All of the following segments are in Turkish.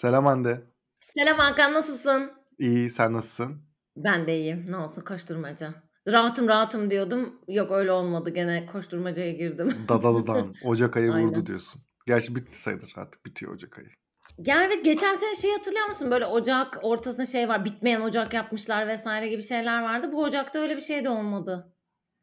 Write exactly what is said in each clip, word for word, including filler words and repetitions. Selam Hande. Selam Hakan, nasılsın? İyi, sen nasılsın? Ben de iyiyim. Ne olsun, koşturmaca. Rahatım rahatım diyordum. Yok, öyle olmadı, gene koşturmacaya girdim. Dadalıdan. Ocak ayı vurdu diyorsun. Gerçi bitti sayılır, artık bitiyor Ocak ayı. Ya evet, geçen sene şey hatırlıyor musun? Böyle Ocak ortasında şey var, bitmeyen Ocak yapmışlar vesaire gibi şeyler vardı. Bu Ocak'ta öyle bir şey de olmadı.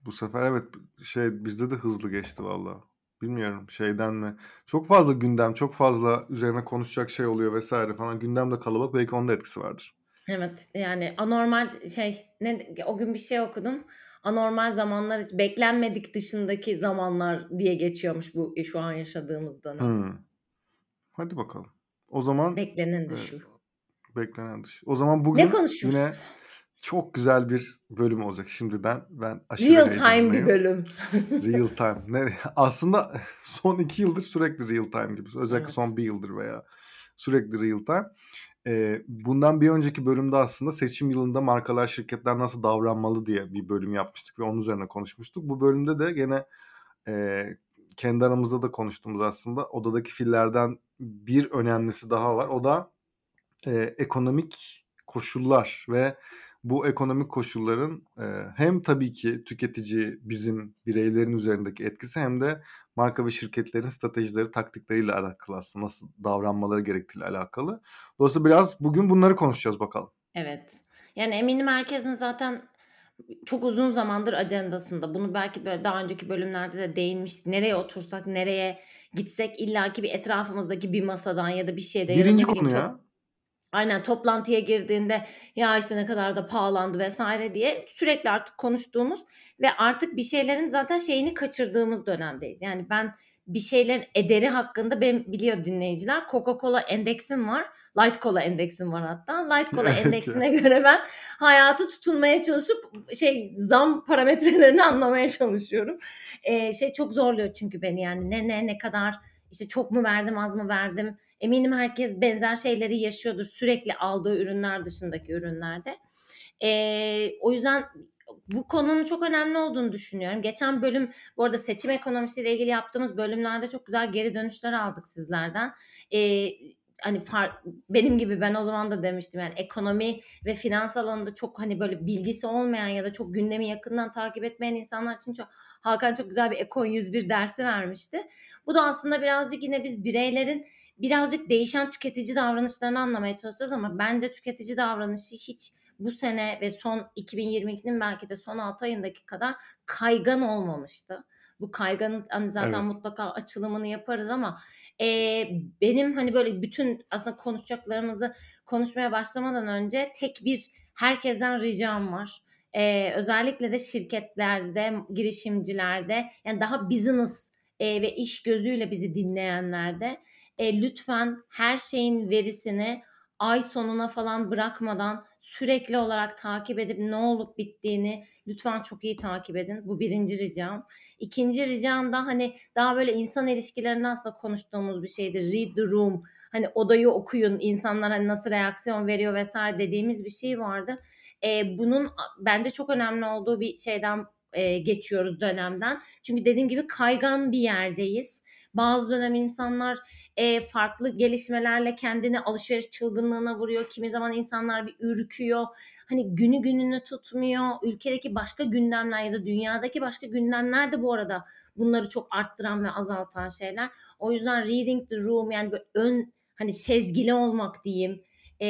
Bu sefer evet, şey bizde de hızlı geçti vallahi. Bilmiyorum şeyden mi? Çok fazla gündem, çok fazla üzerine konuşacak şey oluyor vesaire falan. Gündem de kalabalık, belki onun da etkisi vardır. Evet, yani anormal şey ne, o gün bir şey okudum. Anormal zamanlar, hiç beklenmedik dışındaki zamanlar diye geçiyormuş bu şu an yaşadığımız dönem. Hmm. Hadi bakalım. O zaman beklenen dışı. Evet, beklenen dışı. O zaman bugün yine çok güzel bir bölüm olacak şimdiden. Ben aşırı real time bir bölüm. Real time. Ne? Aslında son iki yıldır sürekli real time gibi. Özellikle evet. Son bir yıldır veya sürekli real time. Ee, bundan bir önceki bölümde aslında seçim yılında markalar, şirketler nasıl davranmalı diye bir bölüm yapmıştık ve onun üzerine konuşmuştuk. Bu bölümde de gene e, kendi aramızda da konuştuğumuz aslında odadaki fillerden bir önemlisi daha var. O da e, ekonomik koşullar ve bu ekonomik koşulların e, hem tabii ki tüketici, bizim bireylerin üzerindeki etkisi hem de marka ve şirketlerin stratejileri, taktikleriyle alakalı, aslında nasıl davranmaları gerektiğiyle alakalı. Dolayısıyla biraz bugün bunları konuşacağız bakalım. Evet. Yani eminim herkesin zaten çok uzun zamandır ajandasında. Bunu belki böyle daha önceki bölümlerde de değinmiştik. Nereye otursak, nereye gitsek illaki bir etrafımızdaki bir masadan ya da bir şeyden. Birinci ya konu ya. Aynen, toplantıya girdiğinde ya işte ne kadar da pahalandı vesaire diye sürekli artık konuştuğumuz ve artık bir şeylerin zaten şeyini kaçırdığımız dönemdeyiz. Yani ben bir şeylerin ederi hakkında, ben biliyor dinleyiciler, Coca-Cola endeksim var. Light Cola endeksim var hatta. Light Cola endeksine göre ben hayatı tutunmaya çalışıp şey zam parametrelerini anlamaya çalışıyorum. Ee, şey çok zorluyor çünkü beni, yani ne ne ne kadar işte çok mu verdim, az mı verdim? Eminim herkes benzer şeyleri yaşıyordur sürekli aldığı ürünler dışındaki ürünlerde. Ee, o yüzden bu konunun çok önemli olduğunu düşünüyorum. Geçen bölüm, bu arada seçim ekonomisiyle ilgili yaptığımız bölümlerde çok güzel geri dönüşler aldık sizlerden. Ee, hani far, benim gibi, ben o zaman da demiştim, yani ekonomi ve finans alanında çok hani böyle bilgisi olmayan ya da çok gündemi yakından takip etmeyen insanlar için çok, Hakan çok güzel bir Ekon yüz bir dersi vermişti. Bu da aslında birazcık yine biz bireylerin birazcık değişen tüketici davranışlarını anlamaya çalışacağız ama bence tüketici davranışı hiç bu sene ve son iki bin yirmi ikinin belki de son altı ayındaki kadar kaygan olmamıştı. Bu kayganın hani zaten evet, mutlaka açılımını yaparız ama e, benim hani böyle bütün aslında konuşacaklarımızı konuşmaya başlamadan önce tek bir herkesten ricam var. E, özellikle de şirketlerde, girişimcilerde, yani daha business e, ve iş gözüyle bizi dinleyenlerde E, lütfen her şeyin verisini ay sonuna falan bırakmadan sürekli olarak takip edip ne olup bittiğini lütfen çok iyi takip edin. Bu birinci ricam. İkinci ricam da hani daha böyle insan ilişkilerini aslında konuştuğumuz bir şeydir. Read the room. Hani odayı okuyun, insanlar hani nasıl reaksiyon veriyor vesaire dediğimiz bir şey vardı. E, bunun bence çok önemli olduğu bir şeyden e, geçiyoruz, dönemden. Çünkü dediğim gibi kaygan bir yerdeyiz. Bazı dönem insanlar e, farklı gelişmelerle kendini alışveriş çılgınlığına vuruyor. Kimi zaman insanlar bir ürküyor. Hani günü gününü tutmuyor. Ülkedeki başka gündemler ya da dünyadaki başka gündemler de bu arada bunları çok arttıran ve azaltan şeyler. O yüzden reading the room, yani böyle ön hani sezgili olmak diyeyim. E,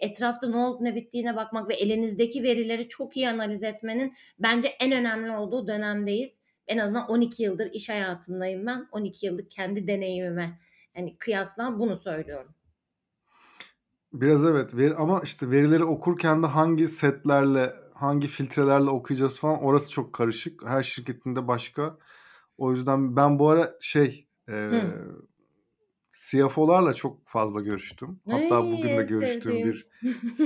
etrafta ne olup ne bittiğine bakmak ve elinizdeki verileri çok iyi analiz etmenin bence en önemli olduğu dönemdeyiz. En azından on iki yıldır iş hayatındayım ben. on iki yıllık kendi deneyimime yani kıyasla bunu söylüyorum. Biraz evet veri, ama işte verileri okurken de hangi setlerle, hangi filtrelerle okuyacağız falan, orası çok karışık. Her şirketin de başka. O yüzden ben bu ara şey e, C F O'larla çok fazla görüştüm. Hatta hey, bugün de görüştüğüm bir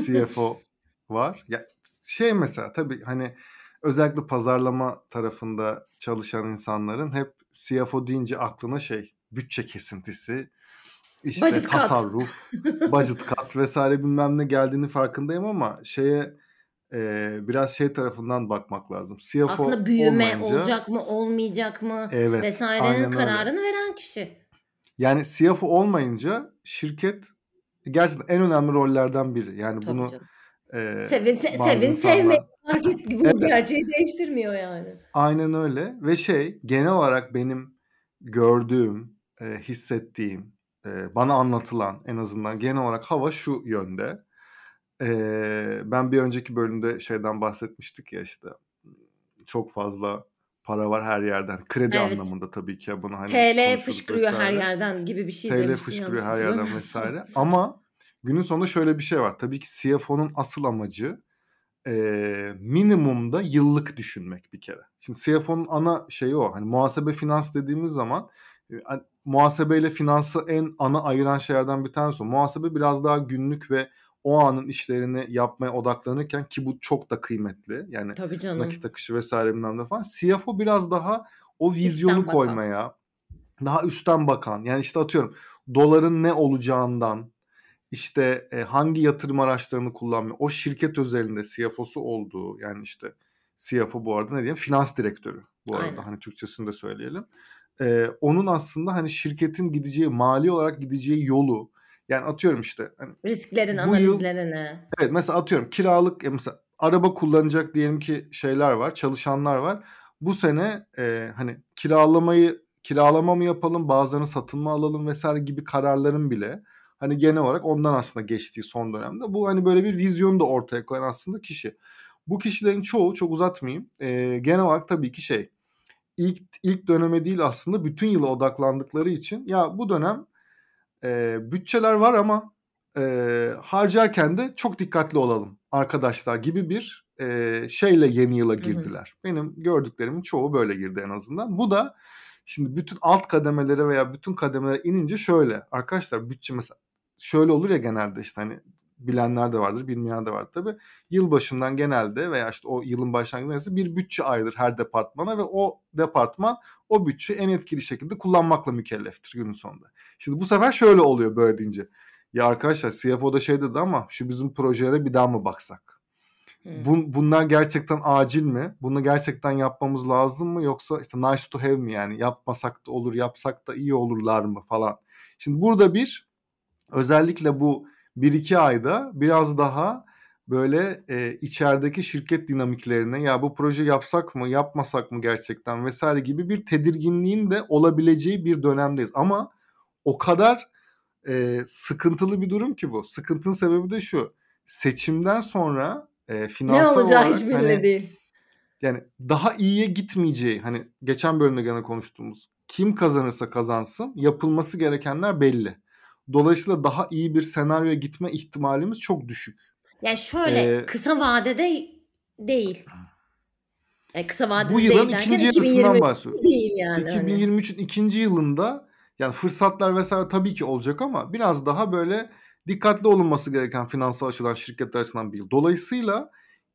C F O var. Ya, şey mesela tabii hani özellikle pazarlama tarafında çalışan insanların hep C F O deyince aklına şey, bütçe kesintisi, işte budget tasarruf, cut. budget cut vesaire bilmem ne geldiğini farkındayım ama şeye e, biraz şey tarafından bakmak lazım. C F O aslında büyüme olmayınca, olacak mı olmayacak mı evet, vesairenin kararını öyle veren kişi. Yani C F O olmayınca şirket gerçekten en önemli rollerden biri. Yani tabii bunu e, sevin, se- sevin sevmeyi fark et, bu evet. gerçeği değiştirmiyor yani. Aynen öyle ve şey genel olarak benim gördüğüm, e, hissettiğim, e, bana anlatılan en azından genel olarak hava şu yönde. E, ben bir önceki bölümde şeyden bahsetmiştik ya işte çok fazla para var her yerden. Kredi evet. anlamında tabii ki. Bunu hani T L fışkırıyor vesaire. Her yerden gibi bir şey demiştim. T L fışkırıyor her yerden vesaire. Ama günün sonunda şöyle bir şey var. Tabii ki C F O'nun asıl amacı e, minimumda yıllık düşünmek bir kere. Şimdi C F O'nun ana şeyi o. Hani muhasebe finans dediğimiz zaman e, muhasebeyle finansı en ana ayıran şeylerden bir tanesi o. Muhasebe biraz daha günlük ve o anın işlerini yapmaya odaklanırken ki bu çok da kıymetli. Yani nakit akışı vesaire bilmem ne falan. C F O biraz daha o vizyonu üstten koymaya, bakan. Daha üstten bakan. Yani işte atıyorum doların ne olacağından, işte e, hangi yatırım araçlarını kullanmaya, o şirket özelinde C F O'su olduğu, yani işte C F O bu arada ne diyeyim? Finans direktörü bu arada. Aynen. Hani Türkçesini de söyleyelim. E, onun aslında hani şirketin gideceği, mali olarak gideceği yolu, yani atıyorum işte hani risklerin analizlerine. Evet mesela atıyorum kiralık mesela araba kullanacak diyelim ki şeyler var, çalışanlar var. Bu sene e, hani kiralamayı kiralama mı yapalım, bazılarını satın mı alalım vesaire gibi kararların bile hani genel olarak ondan aslında geçtiği son dönemde bu hani böyle bir vizyonu da ortaya koyan aslında kişi. Bu kişilerin çoğu çok uzatmayayım. E, genel olarak tabii ki şey ilk ilk döneme değil aslında bütün yıla odaklandıkları için ya bu dönem E, bütçeler var ama e, harcarken de çok dikkatli olalım arkadaşlar gibi bir e, şeyle yeni yıla girdiler. Hı hı. Benim gördüklerimin çoğu böyle girdi en azından. Bu da şimdi bütün alt kademelere veya bütün kademelere inince şöyle arkadaşlar bütçe mesela şöyle olur ya genelde işte hani bilenler de vardır bilmeyen de vardır tabii. Yılbaşından genelde veya işte o yılın başlangıcında bir bütçe ayrılır her departmana ve o departman o bütçeyi en etkili şekilde kullanmakla mükelleftir günün sonunda. Şimdi bu sefer şöyle oluyor böyle deyince. Ya arkadaşlar C F O'da şey dedi ama şu bizim projelere bir daha mı baksak? Hmm. Bun, bunlar gerçekten acil mi? Bunu gerçekten yapmamız lazım mı? Yoksa işte nice to have mi yani? Yapmasak da olur, yapsak da iyi olurlar mı falan. Şimdi burada bir özellikle bu bir iki ayda biraz daha böyle e, içerideki şirket dinamiklerine ya bu proje yapsak mı yapmasak mı gerçekten vesaire gibi bir tedirginliğin de olabileceği bir dönemdeyiz. Ama o kadar e, sıkıntılı bir durum ki bu. Sıkıntının sebebi de şu seçimden sonra e, finansal olarak. Ne olacağı hiç belli hani, değil. Yani daha iyiye gitmeyeceği hani geçen bölümde gene konuştuğumuz kim kazanırsa kazansın yapılması gerekenler belli. Dolayısıyla daha iyi bir senaryoya gitme ihtimalimiz çok düşük. Yani şöyle ee, kısa vadede değil. Yani kısa vadede bu yılın değil ikinci yarısından bahsediyorum. Yani, iki bin yirmi üçün hani. ikinci yılında yani fırsatlar vesaire tabii ki olacak ama biraz daha böyle dikkatli olunması gereken finansal açıdan şirketler açısından bir yıl. Dolayısıyla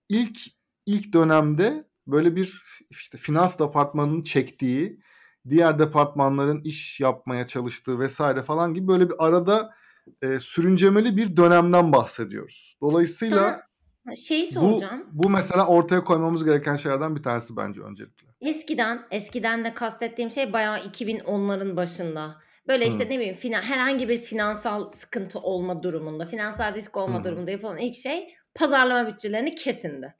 ilk ilk dönemde böyle bir işte finans departmanının çektiği diğer departmanların iş yapmaya çalıştığı vesaire falan gibi böyle bir arada e, sürüncemeli bir dönemden bahsediyoruz. Dolayısıyla şeyi soracağım. Bu, bu mesela ortaya koymamız gereken şeylerden bir tanesi bence öncelikle. Eskiden, eskiden de kastettiğim şey bayağı iki bin onların başında. Böyle işte Hı. ne bileyim finan, herhangi bir finansal sıkıntı olma durumunda, finansal risk olma Hı. durumunda yapılan ilk şey pazarlama bütçelerini kesindi.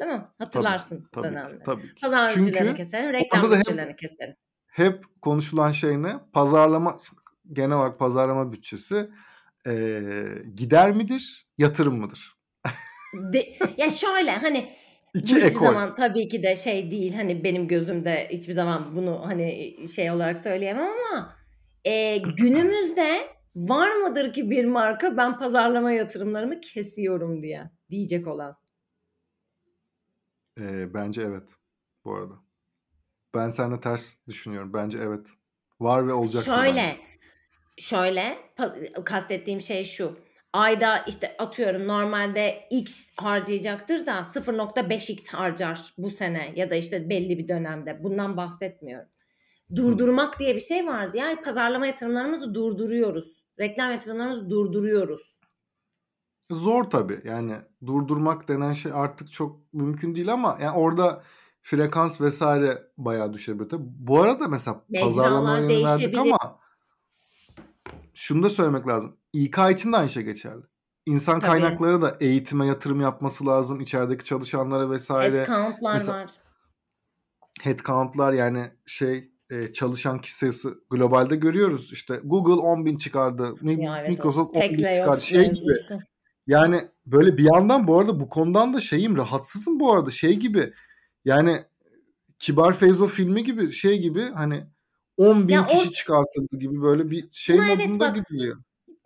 Değil mi? Hatırlarsın tabii, dönemde. Tabii, tabii. Pazarlama Çünkü bütçelerini keselim, reklam bütçelerini hep... keselim. Hep konuşulan şey ne? Pazarlama, genel olarak pazarlama bütçesi e, gider midir, yatırım mıdır? De, ya şöyle hani İki bu hiçbir ekol. Zaman tabii ki de şey değil. Hani benim gözümde hiçbir zaman bunu hani şey olarak söyleyemem ama e, günümüzde var mıdır ki bir marka ben pazarlama yatırımlarımı kesiyorum diye diyecek olan? E, bence evet bu arada. Ben seninle ters düşünüyorum. Bence evet. Var ve olacaktır şöyle, bence. Şöyle kastettiğim şey şu. Ayda işte atıyorum normalde X harcayacaktır da sıfır nokta beş X harcar bu sene ya da işte belli bir dönemde. Bundan bahsetmiyorum. Durdurmak Hı. diye bir şey vardı. Yani pazarlama yatırımlarımızı durduruyoruz. Reklam yatırımlarımızı durduruyoruz. Zor tabii. Yani durdurmak denen şey artık çok mümkün değil ama yani orada frekans vesaire bayağı düşebilir. Bu arada mesela pazarlama yönü verdik ama şunu da söylemek lazım. İK için de aynı şey geçerli. İnsan Tabii. kaynakları da eğitime yatırım yapması lazım. İçerideki çalışanlara vesaire. Headcount'lar Mesela, var. Headcount'lar yani şey e, çalışan kişi sayısı globalde görüyoruz. İşte Google on bin çıkardı. Ya evet, Microsoft on bin çıkardı. Şey gibi. Yani böyle bir yandan bu arada bu konudan da şeyim rahatsızım bu arada. Şey gibi yani Kibar Feyzo filmi gibi şey gibi hani on bin ya kişi on... çıkartıldı gibi böyle bir şey Buna modunda evet, gidiyor.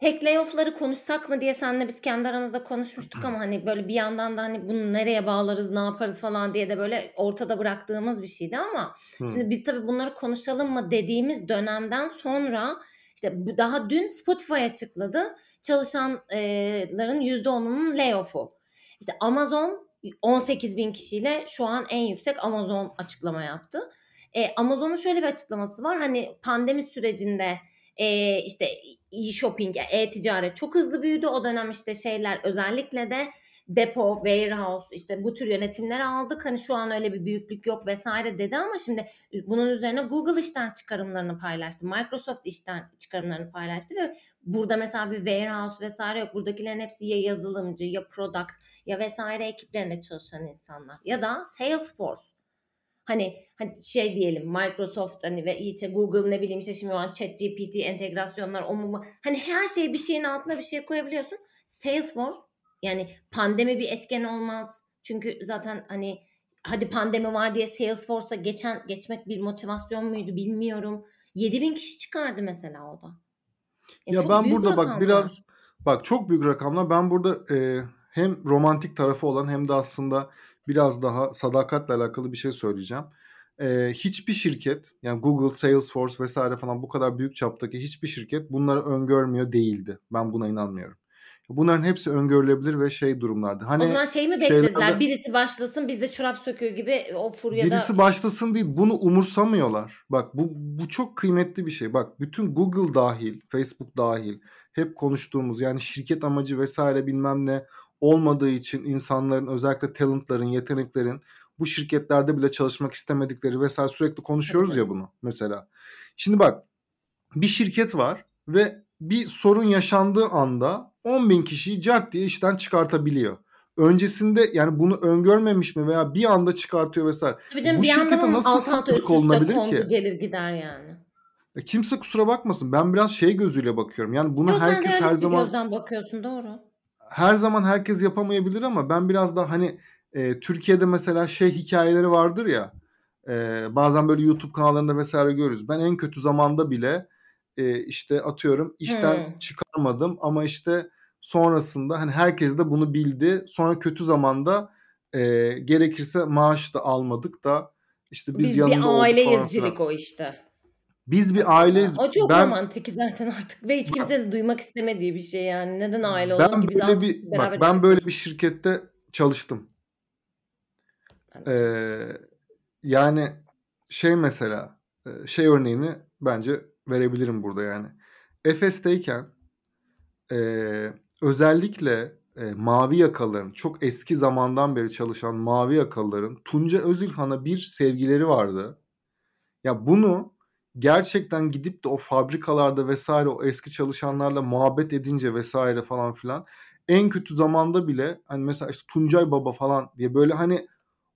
Tek layoff'ları konuşsak mı diye seninle biz kendi aramızda konuşmuştuk ama hani böyle bir yandan da hani bunu nereye bağlarız, ne yaparız falan diye de böyle ortada bıraktığımız bir şeydi ama Hı. şimdi biz tabii bunları konuşalım mı dediğimiz dönemden sonra işte daha dün Spotify açıkladı çalışanların yüzde onunun layoff'u. İşte Amazon on sekiz bin kişiyle şu an en yüksek Amazon açıklama yaptı. Ee, Amazon'un şöyle bir açıklaması var hani pandemi sürecinde Ee, işte e-shopping, e-ticaret çok hızlı büyüdü. O dönem işte şeyler özellikle de depo, warehouse işte bu tür yönetimleri aldık. Hani şu an öyle bir büyüklük yok vesaire dedi ama şimdi bunun üzerine Google işten çıkarımlarını paylaştı. Microsoft işten çıkarımlarını paylaştı ve burada mesela bir warehouse vesaire yok. Buradakilerin hepsi ya yazılımcı ya product ya vesaire ekiplerinde çalışan insanlar ya da Salesforce. Hani, hani şey diyelim Microsoft hani ve işte Google ne bileyim işte şimdi o an ChatGPT entegrasyonlar o mu hani her şeyi bir şeyin altına bir şey koyabiliyorsun. Salesforce yani pandemi bir etken olmaz. Çünkü zaten hani hadi pandemi var diye Salesforce'a geçen geçmek bir motivasyon muydu bilmiyorum. yedi bin kişi çıkardı mesela o da. Yani ya ben burada rakamlar. bak biraz bak çok büyük rakamlar ben burada e, hem romantik tarafı olan hem de aslında biraz daha sadakatle alakalı bir şey söyleyeceğim. Ee, hiçbir şirket yani Google, Salesforce vesaire falan bu kadar büyük çaptaki hiçbir şirket bunları öngörmüyor değildi. Ben buna inanmıyorum. Bunların hepsi öngörülebilir ve şey durumlardı. Hani o zaman şey mi beklediler? Şeylerde, birisi başlasın biz de çorap söküyor gibi o furyada. Birisi başlasın değil bunu umursamıyorlar. Bak bu, bu çok kıymetli bir şey. Bak bütün Google dahil, Facebook dahil hep konuştuğumuz yani şirket amacı vesaire bilmem ne olmadığı için insanların özellikle talentların, yeteneklerin bu şirketlerde bile çalışmak istemedikleri vesaire sürekli konuşuyoruz ya bunu mesela. Şimdi bak bir şirket var ve bir sorun yaşandığı anda on bin kişiyi cart diye işten çıkartabiliyor. Öncesinde yani bunu öngörmemiş mi veya bir anda çıkartıyor vesaire. Canım, bu şirkete nasıl sahip olunabilir ki? Gelir gider yani. E, kimse kusura bakmasın ben biraz şey gözüyle bakıyorum. Yani bunu Yok, herkes her zaman... gözden bakıyorsun doğru. Her zaman herkes yapamayabilir ama ben biraz daha hani e, Türkiye'de mesela şey hikayeleri vardır ya e, bazen böyle YouTube kanallarında vesaire görürüz. Ben en kötü zamanda bile e, işte atıyorum işten hmm. çıkarmadım ama işte sonrasında hani herkes de bunu bildi. Sonra kötü zamanda e, gerekirse maaş da almadık da işte biz, biz yanında olduk. Biz bir aileyizcilik o işte. Biz bir aileyiz. O çok ben, romantik zaten artık ve hiç kimse de duymak istemediği bir şey yani. Neden aile olalım ki biz beraber çalışıyoruz. Ben böyle bir şirkette çalıştım. Ee, yani şey mesela şey örneğini bence verebilirim burada yani. Efes'teyken e, özellikle e, mavi yakaların çok eski zamandan beri çalışan mavi yakaların Tuncay Özilhan'a bir sevgileri vardı. Ya bunu gerçekten gidip de o fabrikalarda vesaire o eski çalışanlarla muhabbet edince vesaire falan filan en kötü zamanda bile hani mesela işte Tuncay Baba falan diye böyle hani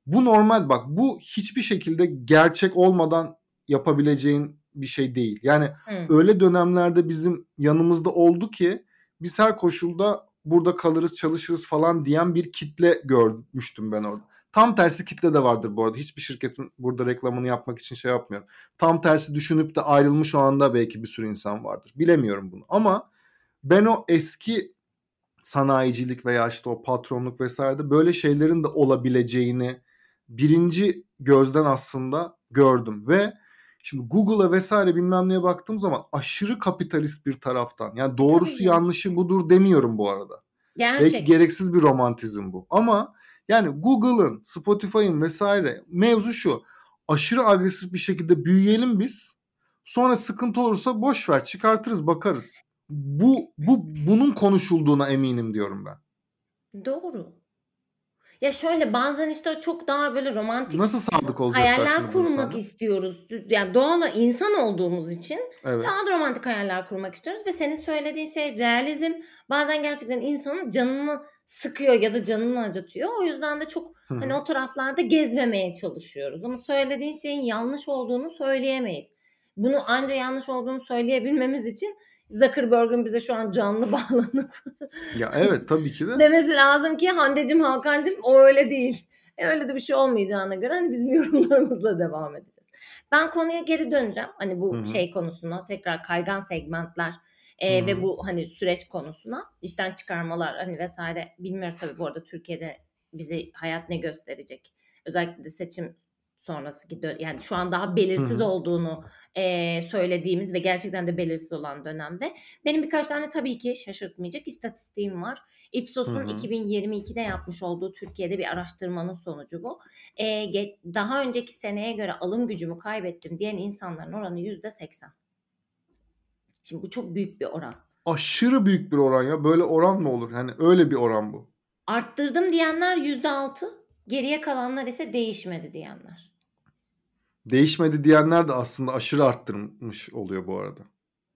bu normal bak bu hiçbir şekilde gerçek olmadan yapabileceğin bir şey değil. Yani Hı. öyle dönemlerde bizim yanımızda oldu ki biz her koşulda burada kalırız çalışırız falan diyen bir kitle görmüştüm ben orada. Tam tersi kitle de vardır bu arada. Hiçbir şirketin burada reklamını yapmak için şey yapmıyorum. Tam tersi düşünüp de ayrılmış o anda belki bir sürü insan vardır. Bilemiyorum bunu. Ama ben o eski sanayicilik veya işte o patronluk vesairede böyle şeylerin de olabileceğini birinci gözden aslında gördüm. Ve şimdi Google'a vesaire bilmem neye baktığım zaman aşırı kapitalist bir taraftan. Yani doğrusu Tabii. yanlışı budur demiyorum bu arada. Gerçekten. Belki gereksiz bir romantizm bu. Ama... Yani Google'ın, Spotify'ın vesaire mevzu şu. Aşırı agresif bir şekilde büyüyelim biz. Sonra sıkıntı olursa boş ver, çıkartırız, bakarız. Bu bu bunun konuşulduğuna eminim diyorum ben. Doğru. Ya şöyle bazen işte çok daha böyle romantik Nasıl sağlık olacak hayaller karşımıza kurmak insanlar? istiyoruz. Yani doğal insan olduğumuz için Evet. daha da romantik hayaller kurmak istiyoruz ve senin söylediğin şey realizm bazen gerçekten insanın canını sıkıyor ya da canını acıtıyor. O yüzden de çok Hı hani hı. o taraflarda gezmemeye çalışıyoruz. Ama söylediğin şeyin yanlış olduğunu söyleyemeyiz. Bunu anca yanlış olduğunu söyleyebilmemiz için Zuckerberg'ün bize şu an canlı bağlanıp Ya evet tabii ki de. demesi lazım ki Hande'cim Hakan'cım o öyle değil. E, öyle de bir şey olmayacağına göre hani bizim yorumlarımızla devam edeceğiz. Ben konuya geri döneceğim. Hani Hı bu hı. şey konusuna tekrar kaygan segmentler Hı e, ve hı. bu hani süreç konusuna işten çıkarmalar hani vesaire bilmiyoruz tabii bu arada Türkiye'de bize hayat ne gösterecek. Özellikle de seçim sonrasıki dö- yani şu an daha Hı belirsiz hı. olduğunu e, söylediğimiz ve gerçekten de belirsiz olan dönemde benim birkaç tane tabii ki şaşırtmayacak istatistiğim var. Hı Ipsos'un hı. iki bin yirmi ikide yapmış olduğu Türkiye'de bir araştırmanın sonucu bu. E, ge- daha önceki seneye göre alım gücümü kaybettim diyen insanların oranı yüzde seksen. Şimdi bu çok büyük bir oran. Aşırı büyük bir oran ya. Böyle oran mı olur? Hani öyle bir oran bu. Arttırdım diyenler yüzde altı, geriye kalanlar ise değişmedi diyenler. Değişmedi diyenler de aslında aşırı arttırmış oluyor bu arada. Yani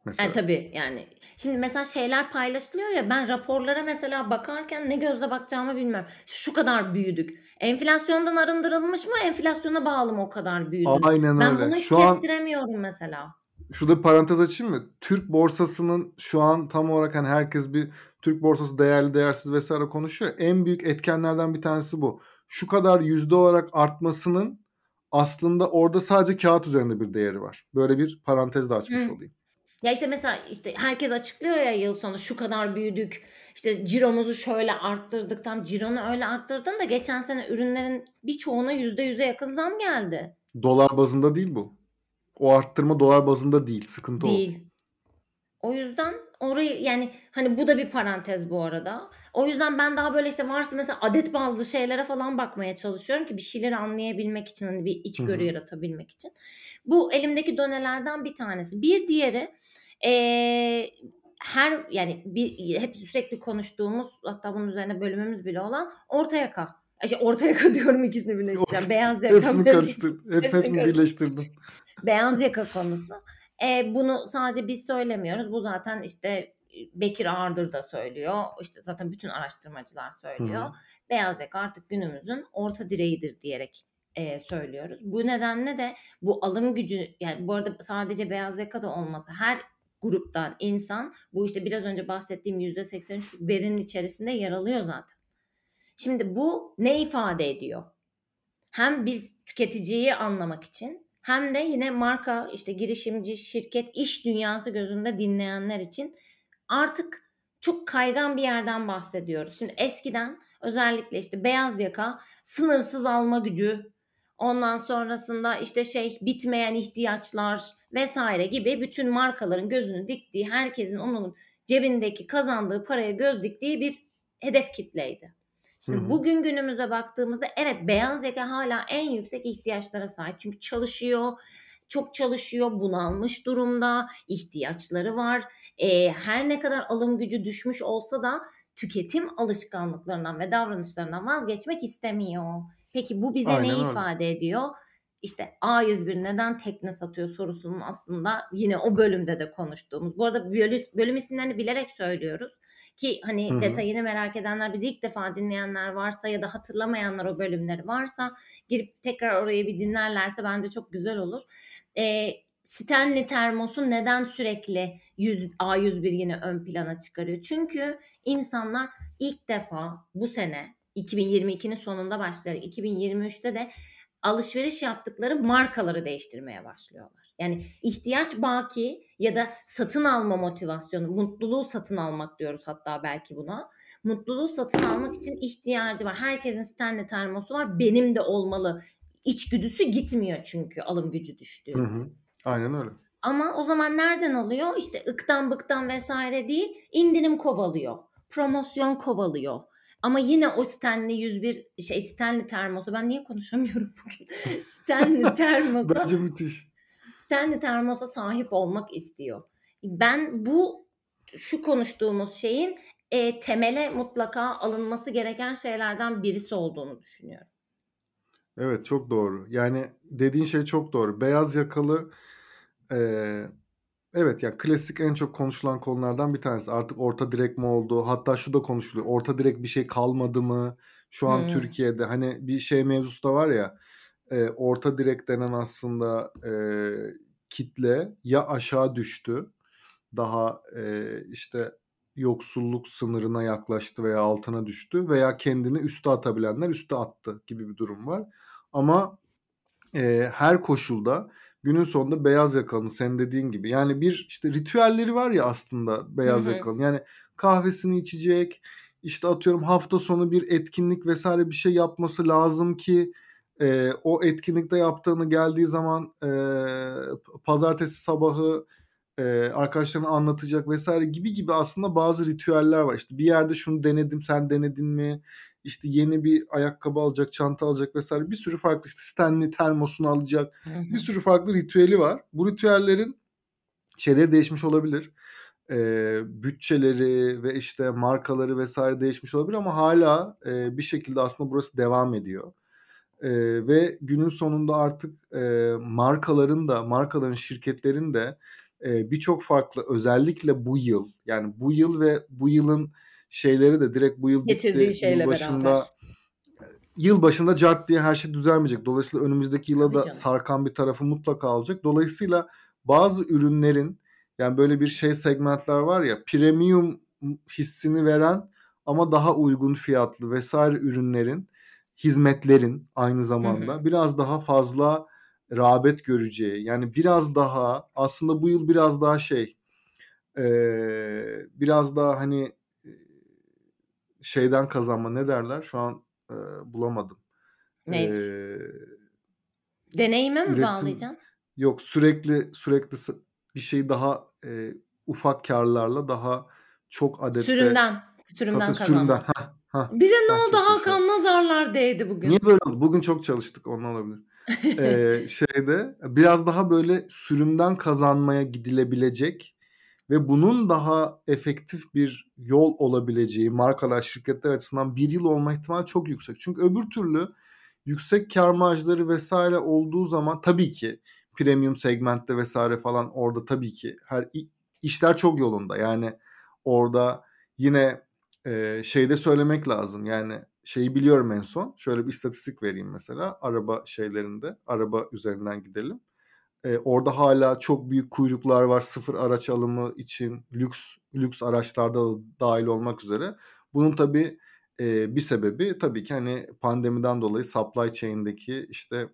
Mesela. tabii yani. Şimdi mesela şeyler paylaşılıyor ya ben raporlara mesela bakarken ne gözle bakacağımı bilmiyorum. Şu kadar büyüdük. Enflasyondan arındırılmış mı? Enflasyona bağlı mı o kadar büyüdük? Aynen Ben öyle. bunu hiç Şu an kestiremiyorum mesela. şurada bir parantez açayım mı? Türk borsasının şu an tam olarak hani herkes bir Türk borsası değerli değersiz vesaire konuşuyor. En büyük etkenlerden bir tanesi bu. Şu kadar yüzde olarak artmasının aslında orada sadece kağıt üzerinde bir değeri var. Böyle bir parantez de açmış Hı. olayım. Ya işte mesela işte herkes açıklıyor ya yıl sonu şu kadar büyüdük. İşte ciromuzu şöyle arttırdık. Tam cironu öyle arttırdın da geçen sene ürünlerin birçoğuna yüzde yüze yakın zam geldi. Dolar bazında değil bu. O arttırma dolar bazında değil. Sıkıntı o. Değil. O yüzden orayı yani hani bu da bir parantez bu arada. O yüzden ben daha böyle işte varsa mesela adet bazlı şeylere falan bakmaya çalışıyorum ki bir şeyleri anlayabilmek için hani bir Hı içgörü hı. yaratabilmek için. Bu elimdeki dönelerden bir tanesi. Bir diğeri eee, her yani bir, hep sürekli konuştuğumuz hatta bunun üzerine bölümümüz bile olan orta yaka. İşte orta yaka diyorum ikisini birleştireceğim. Beyaz yaka Hepsini birleştireceğim. karıştırdım. Hepsini, Hepsini hepsini karıştırdım. birleştirdim. Beyaz yaka konusu. E, bunu sadece biz söylemiyoruz. Bu zaten işte Bekir Ağırdır da söylüyor. İşte zaten bütün araştırmacılar Hı söylüyor. hı. Beyaz yaka artık günümüzün orta direğidir diyerek e, söylüyoruz. Bu nedenle de bu alım gücü yani bu arada sadece beyaz yaka da olmasa her gruptan insan bu işte biraz önce bahsettiğim yüzde seksen üç verinin içerisinde yer alıyor zaten. Şimdi bu ne ifade ediyor? Hem biz tüketiciyi anlamak için hem de yine marka, işte girişimci, şirket, iş dünyası gözünde dinleyenler için artık çok kaygan bir yerden bahsediyoruz. Şimdi eskiden özellikle işte beyaz yaka, sınırsız alma gücü, ondan sonrasında işte şey bitmeyen ihtiyaçlar vesaire gibi bütün markaların gözünü diktiği, herkesin onun cebindeki kazandığı paraya göz diktiği bir hedef kitleydi. Hı Şimdi hı. bugün günümüze baktığımızda evet beyaz yaka hala en yüksek ihtiyaçlara sahip. Çünkü çalışıyor, çok çalışıyor, bunalmış durumda, ihtiyaçları var. Ee, her ne kadar alım gücü düşmüş olsa da tüketim alışkanlıklarından ve davranışlarından vazgeçmek istemiyor. Peki bu bize ne Aynen öyle. ifade ediyor? İşte A yüz bir neden tekne satıyor sorusunun aslında yine o bölümde de konuştuğumuz. Bu arada bölüm, bölüm isimlerini bilerek söylüyoruz ki Hı hani hı. detayını merak edenler bizi ilk defa dinleyenler varsa ya da hatırlamayanlar o bölümleri varsa girip tekrar orayı bir dinlerlerse bence çok güzel olur. Ee, Stanley termosu neden sürekli yüz A yüz bir yine ön plana çıkarıyor? Çünkü insanlar ilk defa bu sene iki bin yirmi ikinin sonunda başlayarak iki bin yirmi üçte de alışveriş yaptıkları markaları değiştirmeye başlıyorlar. Yani ihtiyaç baki ya da satın alma motivasyonu, mutluluğu satın almak diyoruz hatta belki buna. Mutluluğu satın almak için ihtiyacı var. Herkesin Stanley termosu var, benim de olmalı. İçgüdüsü gitmiyor çünkü alım gücü Hı düştüğünde. hı. Aynen öyle. Ama o zaman nereden alıyor? İşte ıktan bıktan vesaire değil, indirim kovalıyor, promosyon kovalıyor. Ama yine o Stanley yüz bir şey Stanley termosu ben niye konuşamıyorum bugün? Stanley termosa Bence müthiş. Stanley termosa sahip olmak istiyor. Ben bu şu konuştuğumuz şeyin e, temele mutlaka alınması gereken şeylerden birisi olduğunu düşünüyorum. Evet, çok doğru. Yani dediğin şey çok doğru. Beyaz yakalı e, evet yani klasik en çok konuşulan konulardan bir tanesi. Artık orta direk mi oldu? Hatta şu da konuşuluyor. Orta direk bir şey kalmadı mı? Şu an hmm. Türkiye'de hani bir şey mevzusu da var ya. E, orta direk denen aslında e, kitle ya aşağı düştü. Daha e, işte yoksulluk sınırına yaklaştı veya altına düştü veya kendini üste atabilenler üste attı gibi bir durum var. Ama e, her koşulda günün sonunda beyaz yakalının sen dediğin gibi yani bir işte ritüelleri var ya aslında beyaz yakalının. Yani kahvesini içecek, işte atıyorum hafta sonu bir etkinlik vesaire bir şey yapması lazım ki e, o etkinlikte yaptığını geldiği zaman e, pazartesi sabahı Ee, arkadaşlarına anlatacak vesaire gibi gibi aslında bazı ritüeller var. İşte bir yerde şunu denedim, sen denedin mi? İşte yeni bir ayakkabı alacak, çanta alacak vesaire. Bir sürü farklı işte Stanley termosunu alacak. Hı hı. Bir sürü farklı ritüeli var. Bu ritüellerin şeyleri değişmiş olabilir. Ee, bütçeleri ve işte markaları vesaire değişmiş olabilir ama hala e, bir şekilde aslında burası devam ediyor. E, ve günün sonunda artık e, markaların da, markaların, şirketlerin de birçok farklı özellikle bu yıl yani bu yıl ve bu yılın şeyleri de direkt bu yıl bitti. Yıl başında, yıl başında cart diye her şey düzelmeyecek. Dolayısıyla önümüzdeki yıla da sarkan bir tarafı mutlaka olacak. Dolayısıyla bazı ürünlerin yani böyle bir şey segmentler var ya premium hissini veren ama daha uygun fiyatlı vesaire ürünlerin, hizmetlerin aynı zamanda hı hı. biraz daha fazla rağbet göreceği yani biraz daha aslında bu yıl biraz daha şey e, biraz daha hani şeyden kazanma ne derler şu an e, bulamadım. E, Deneyime mi bağlayacaksın? Yok sürekli sürekli bir şey daha e, ufak karlarla daha çok adette sürümden sürümden kazanma. Bize ne oldu Hakan şey. Nazarlar değdi bugün. Niye böyle oldu? Bugün çok çalıştık ondan olabilir. ee, şeyde biraz daha böyle sürümden kazanmaya gidilebilecek ve bunun daha efektif bir yol olabileceği markalar, şirketler açısından bir yıl olma ihtimali çok yüksek. Çünkü öbür türlü yüksek kar marjları vesaire olduğu zaman tabii ki premium segmentte vesaire falan orada tabii ki her işler çok yolunda. Yani orada yine e, şeyde söylemek lazım yani. Şeyi biliyorum en son. Şöyle bir istatistik vereyim mesela. Araba şeylerinde. Araba üzerinden gidelim. Ee, orada hala çok büyük kuyruklar var. Sıfır araç alımı için. Lüks lüks araçlarda da dahil olmak üzere. Bunun tabii e, bir sebebi tabii ki hani pandemiden dolayı supply chain'deki işte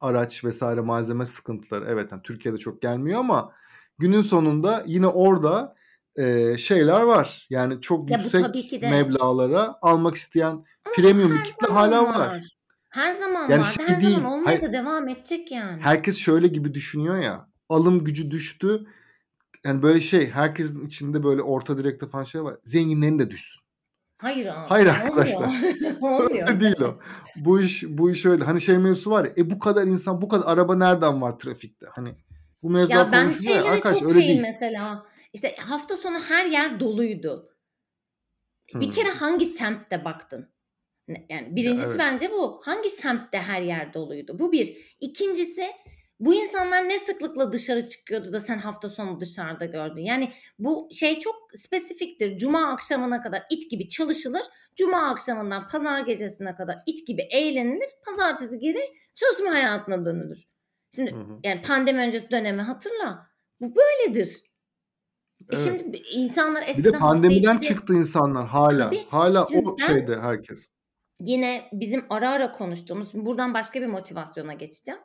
araç vesaire malzeme sıkıntıları. Evet yani Türkiye'de çok gelmiyor ama günün sonunda yine orada Ee, şeyler var. Yani çok ya yüksek meblağlara almak isteyen ama premium bir kitle hala var. var. Her zaman yani var. Şey her değil. zaman olmaya da devam edecek yani. Herkes şöyle gibi düşünüyor ya. Alım gücü düştü. Yani böyle şey herkesin içinde böyle orta direkte falan şey var. Zenginlerin de düşsün. Hayır abi. Hayır arkadaşlar. Olmuyor. Öyle değil o. Bu iş bu iş öyle. Hani şey mevzusu var ya. E bu kadar insan bu kadar araba nereden var trafikte? Hani bu mevzu konuşuluyor. Ya ben şeyleri çok şeyim mesela. İşte hafta sonu her yer doluydu. Bir hmm. kere hangi semtte baktın? Yani birincisi evet. bence bu. Hangi semtte her yer doluydu? Bu bir. İkincisi bu insanlar ne sıklıkla dışarı çıkıyordu da sen hafta sonu dışarıda gördün? Yani bu şey çok spesifiktir. Cuma akşamına kadar it gibi çalışılır. Cuma akşamından pazar gecesine kadar it gibi eğlenilir. Pazartesi geri çalışma hayatına dönülür. Şimdi hmm. yani pandemi öncesi dönemi hatırla. Bu böyledir. Evet. Şimdi insanlar eskiden bir de pandemiden çıktı insanlar hala Tabii. hala Şimdi o şeyde herkes. Yine bizim ara ara konuştuğumuz buradan başka bir motivasyona geçeceğim.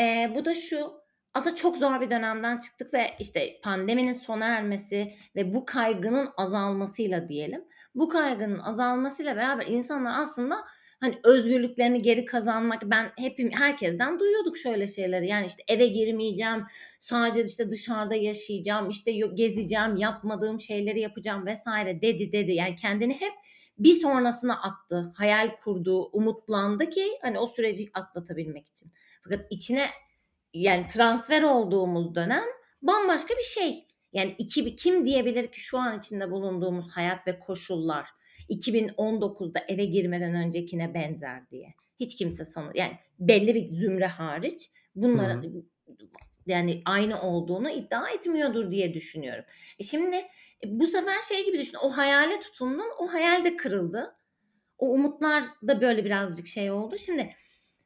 Ee, bu da şu aslında çok zor bir dönemden çıktık ve işte pandeminin sona ermesi ve bu kaygının azalmasıyla diyelim. Bu kaygının azalmasıyla beraber insanlar aslında hani özgürlüklerini geri kazanmak ben hepim herkesten duyuyorduk şöyle şeyleri yani işte eve girmeyeceğim sadece işte dışarıda yaşayacağım işte gezeceğim yapmadığım şeyleri yapacağım vesaire dedi dedi yani kendini hep bir sonrasına attı hayal kurdu umutlandı ki hani o süreci atlatabilmek için fakat içine yani transfer olduğumuz dönem bambaşka bir şey Yani iki, kim diyebilir ki şu an içinde bulunduğumuz hayat ve koşullar iki bin on dokuzda eve girmeden öncekine benzer diye. Hiç kimse sanır. Yani belli bir zümre hariç bunların Hı-hı. yani aynı olduğunu iddia etmiyordur diye düşünüyorum. E şimdi bu sefer şey gibi düşün. O hayale tutundun, o hayal de kırıldı. O umutlar da böyle birazcık şey oldu. Şimdi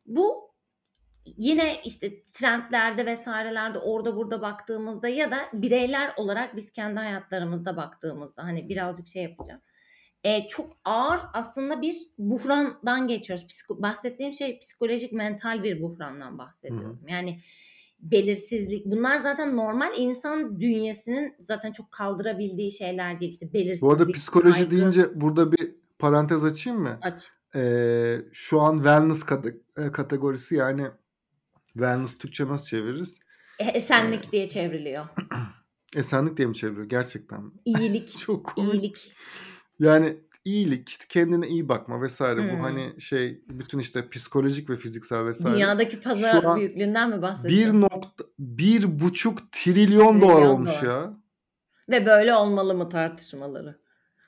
bu yine işte trendlerde vesairelerde orada burada baktığımızda ya da bireyler olarak biz kendi hayatlarımızda baktığımızda hani birazcık şey yapacağım. E, çok ağır aslında bir buhrandan geçiyoruz. Psiko- bahsettiğim şey psikolojik, mental bir buhrandan bahsediyorum. Hı-hı. Yani belirsizlik. Bunlar zaten normal insan dünyasının zaten çok kaldırabildiği şeyler değil. İşte belirsizlik. Bu arada psikoloji kaygı deyince burada bir parantez açayım mı? Aç. Ee, şu an wellness kat- kategorisi, yani wellness Türkçe nasıl çeviririz? Esenlik ee, diye çevriliyor. Esenlik diye mi çevriliyor? Gerçekten. İyilik. Çok komik. İyilik. Yani iyilik, işte kendine iyi bakma vesaire. Hmm. Bu hani şey, bütün işte psikolojik ve fiziksel vesaire. Dünyadaki pazar büyüklüğünden mi bahsediyorsun? bir buçuk trilyon dolar olmuş dolar. Ya. Ve böyle olmalı mı tartışmaları?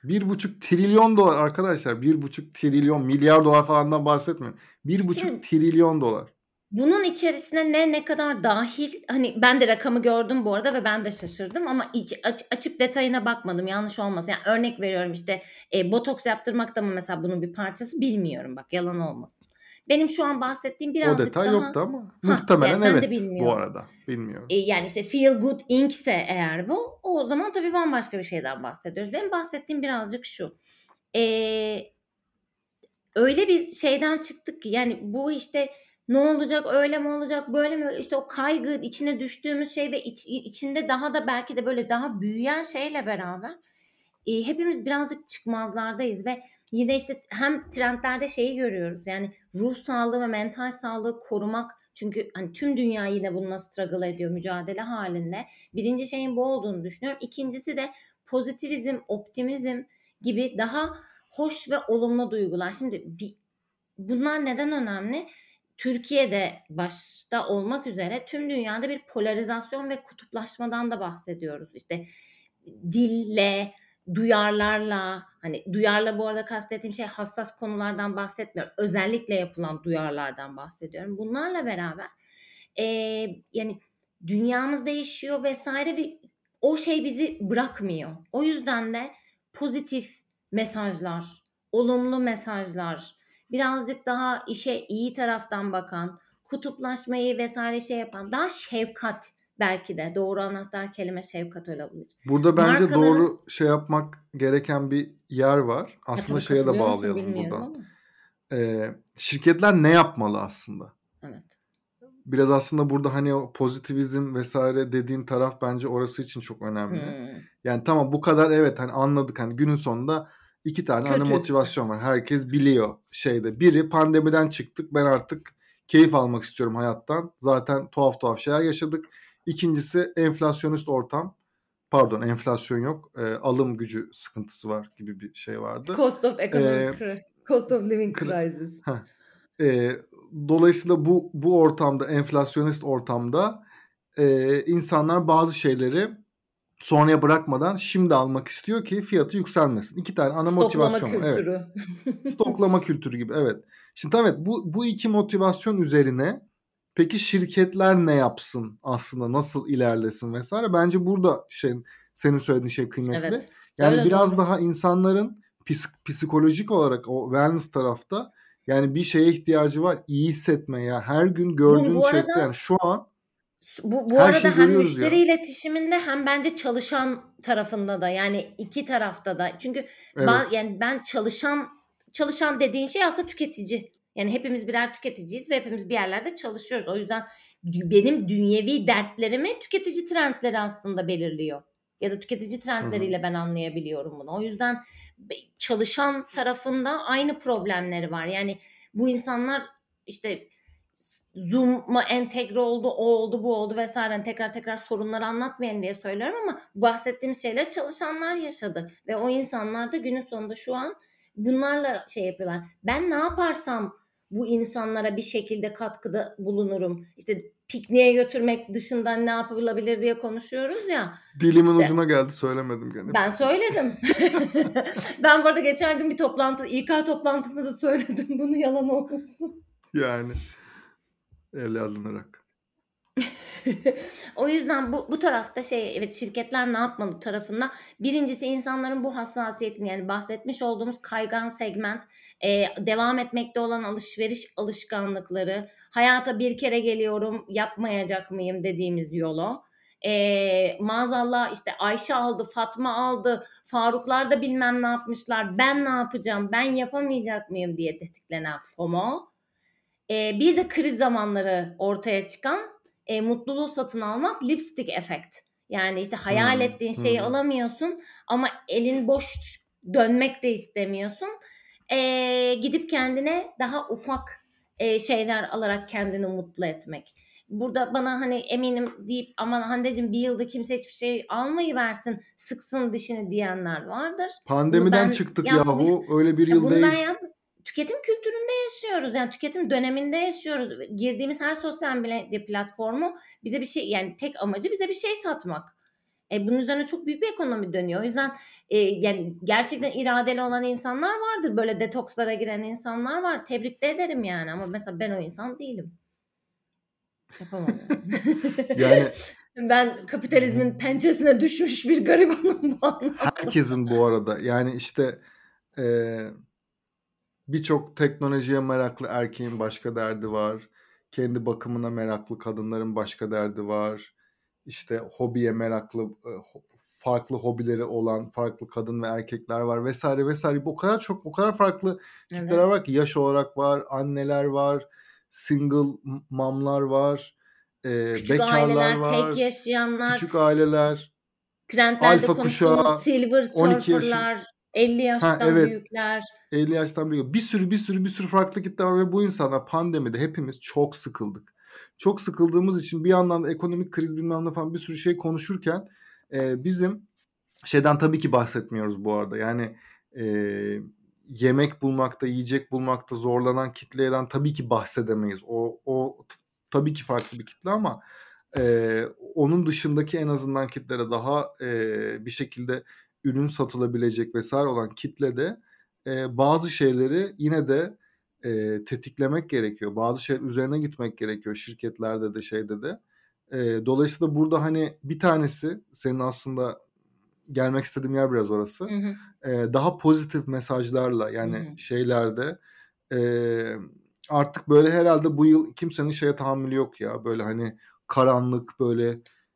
bir buçuk trilyon dolar arkadaşlar. bir buçuk trilyon milyar dolar falandan bahsetmiyorum. bir buçuk trilyon dolar. Bunun içerisine ne ne kadar dahil, hani ben de rakamı gördüm bu arada ve ben de şaşırdım ama iç, aç, açıp detayına bakmadım, yanlış olmasın. Yani örnek veriyorum işte e, botoks yaptırmak da mı mesela bunun bir parçası, bilmiyorum, bak yalan olmasın. Benim şu an bahsettiğim birazcık daha... O detay daha... yoktu ama muhtemelen yani evet bu arada bilmiyorum. E, yani işte Feel Good Inc ise eğer bu, o zaman tabii bambaşka bir şeyden bahsediyoruz. Benim bahsettiğim birazcık şu... E, öyle bir şeyden çıktık ki yani bu işte... Ne olacak, öyle mi olacak, böyle mi, işte o kaygı içine düştüğümüz şey ve iç, içinde daha da belki de böyle daha büyüyen şeyle beraber e, hepimiz birazcık çıkmazlardayız ve yine işte hem trendlerde şeyi görüyoruz yani ruh sağlığı ve mental sağlığı korumak, çünkü hani tüm dünya yine bununla struggle ediyor, mücadele halinde. Birinci şeyin bu olduğunu düşünüyorum. İkincisi de pozitivizm, optimizm gibi daha hoş ve olumlu duygular. Şimdi bir, bunlar neden önemli? Türkiye'de başta olmak üzere tüm dünyada bir polarizasyon ve kutuplaşmadan da bahsediyoruz. İşte dille, duyarlarla, hani duyarla bu arada kastettiğim şey hassas konulardan bahsetmiyorum. Özellikle yapılan duyarlardan bahsediyorum. Bunlarla beraber e, yani dünyamız değişiyor vesaire ve o şey bizi bırakmıyor. O yüzden de pozitif mesajlar, olumlu mesajlar, birazcık daha işe iyi taraftan bakan, kutuplaşmayı vesaire şey yapan, daha şefkat, belki de doğru anahtar kelime şefkat olabilir. Burada bence markaların... doğru şey yapmak gereken bir yer var. Aslında şeye de bağlayalım buradan. Ee, şirketler ne yapmalı aslında? Evet. Biraz aslında burada hani o pozitivizm vesaire dediğin taraf bence orası için çok önemli. Hmm. Yani tamam bu kadar evet hani anladık hani günün sonunda İki tane ana motivasyon var. Herkes biliyor şeyde. Biri pandemiden çıktık. Ben artık keyif almak istiyorum hayattan. Zaten tuhaf tuhaf şeyler yaşadık. İkincisi enflasyonist ortam. Pardon enflasyon yok. E, alım gücü sıkıntısı var gibi bir şey vardı. Cost of economic e, cost of living crisis. E, dolayısıyla bu bu ortamda, enflasyonist ortamda e, insanlar bazı şeyleri sonraya bırakmadan şimdi almak istiyor ki fiyatı yükselmesin. İki tane ana Stoklama motivasyon. Stoklama kültürü. Evet. Stoklama kültürü gibi, evet. Şimdi tabii evet, bu, bu iki motivasyon üzerine peki şirketler ne yapsın aslında, nasıl ilerlesin vesaire. Bence burada şey, senin söylediğin şey kıymetli. Evet. Yani öyle biraz doğru. Daha insanların psik- psikolojik olarak o wellness tarafta yani bir şeye ihtiyacı var. İyi hissetmeye, her gün gördüğün şeyden arada... yani şu an Bu, bu arada hem müşteri ya. iletişiminde hem bence çalışan tarafında da, yani iki tarafta da. Çünkü evet. ben, yani ben çalışan çalışan dediğin şey aslında tüketici. Yani hepimiz birer tüketiciyiz ve hepimiz bir yerlerde çalışıyoruz. O yüzden benim dünyevi dertlerimi tüketici trendleri aslında belirliyor. Ya da tüketici trendleriyle Hı-hı. ben anlayabiliyorum bunu. O yüzden çalışan tarafında aynı problemleri var. Yani bu insanlar işte... Zoom'a entegre oldu, o oldu, bu oldu vesaire. Yani tekrar tekrar sorunları anlatmayın diye söylüyorum ama bahsettiğimiz şeyler çalışanlar yaşadı. Ve o insanlar da günün sonunda şu an bunlarla şey yapıyorlar. Ben ne yaparsam bu insanlara bir şekilde katkıda bulunurum. İşte pikniğe götürmek dışından ne yapılabilir diye konuşuyoruz ya. Dilimin işte, ucuna geldi, söylemedim gene. Ben söyledim. Ben bu arada geçen gün bir toplantı, İK toplantısında da söyledim bunu, yalan olmasın. Yani ele alınarak. O yüzden bu, bu tarafta şey, evet, şirketler ne yapmalı tarafında. Birincisi insanların bu hassasiyetini, yani bahsetmiş olduğumuz kaygan segment, e, devam etmekte olan alışveriş alışkanlıkları, hayata bir kere geliyorum, yapmayacak mıyım dediğimiz yolu. E, maazallah işte Ayşe aldı, Fatma aldı, Faruklar da bilmem ne yapmışlar, ben ne yapacağım, ben yapamayacak mıyım diye tetiklenen FOMO. E, bir de kriz zamanları ortaya çıkan E, mutluluğu satın almak, lipstick efekt. Yani işte hayal hmm. ettiğin şeyi hmm. alamıyorsun ama elin boş dönmek de istemiyorsun. E, gidip kendine daha ufak e, şeyler alarak kendini mutlu etmek. Burada bana hani eminim deyip aman Hande'cim bir yılda kimse hiçbir şey almayıversin, sıksın dişini diyenler vardır. Pandemiden çıktık yahu ya, öyle bir yıl değil. Yap- Tüketim kültüründe yaşıyoruz, yani tüketim döneminde yaşıyoruz. Girdiğimiz her sosyal medya platformu bize bir şey, yani tek amacı bize bir şey satmak. E, bunun üzerine çok büyük bir ekonomi dönüyor. O yüzden e, yani gerçekten iradeli olan insanlar vardır. Böyle detokslara giren insanlar var. Tebrik de ederim yani, ama mesela ben o insan değilim. Yapamam yani. Yani... Ben kapitalizmin pençesine düşmüş bir garibanım bu anlamda. Herkesin bu arada yani işte... E... Birçok teknolojiye meraklı erkeğin başka derdi var. Kendi bakımına meraklı kadınların başka derdi var. İşte hobiye meraklı, farklı hobileri olan farklı kadın ve erkekler var vesaire vesaire. O kadar çok, o kadar farklı kitleler evet. var ki, yaş olarak var, anneler var, single mamlar var, e, küçük bekarlar aileler, var, tek yaşayanlar, küçük aileler, trendlerde konuştuğumuz silver surfer'lar. elli yaştan ha, evet. büyükler. elli yaştan büyük. Bir sürü bir sürü bir sürü farklı kitle var ve bu insanlar pandemide hepimiz çok sıkıldık. Çok sıkıldığımız için bir yandan da ekonomik kriz bilmem ne falan bir sürü şey konuşurken e, bizim şeyden tabii ki bahsetmiyoruz bu arada. Yani e, yemek bulmakta, yiyecek bulmakta zorlanan kitleden tabii ki bahsedemeyiz. O, o t- tabii ki farklı bir kitle ama e, onun dışındaki en azından kitlere daha e, bir şekilde ürün satılabilecek vesaire olan kitlede e, bazı şeyleri yine de e, tetiklemek gerekiyor. Bazı şeyler üzerine gitmek gerekiyor şirketlerde de şeyde de. E, dolayısıyla burada hani bir tanesi senin aslında gelmek istediğim yer biraz orası. Hı hı. E, daha pozitif mesajlarla yani hı hı. şeylerde e, artık böyle herhalde bu yıl kimsenin şeye tahammülü yok ya. Böyle hani karanlık böyle...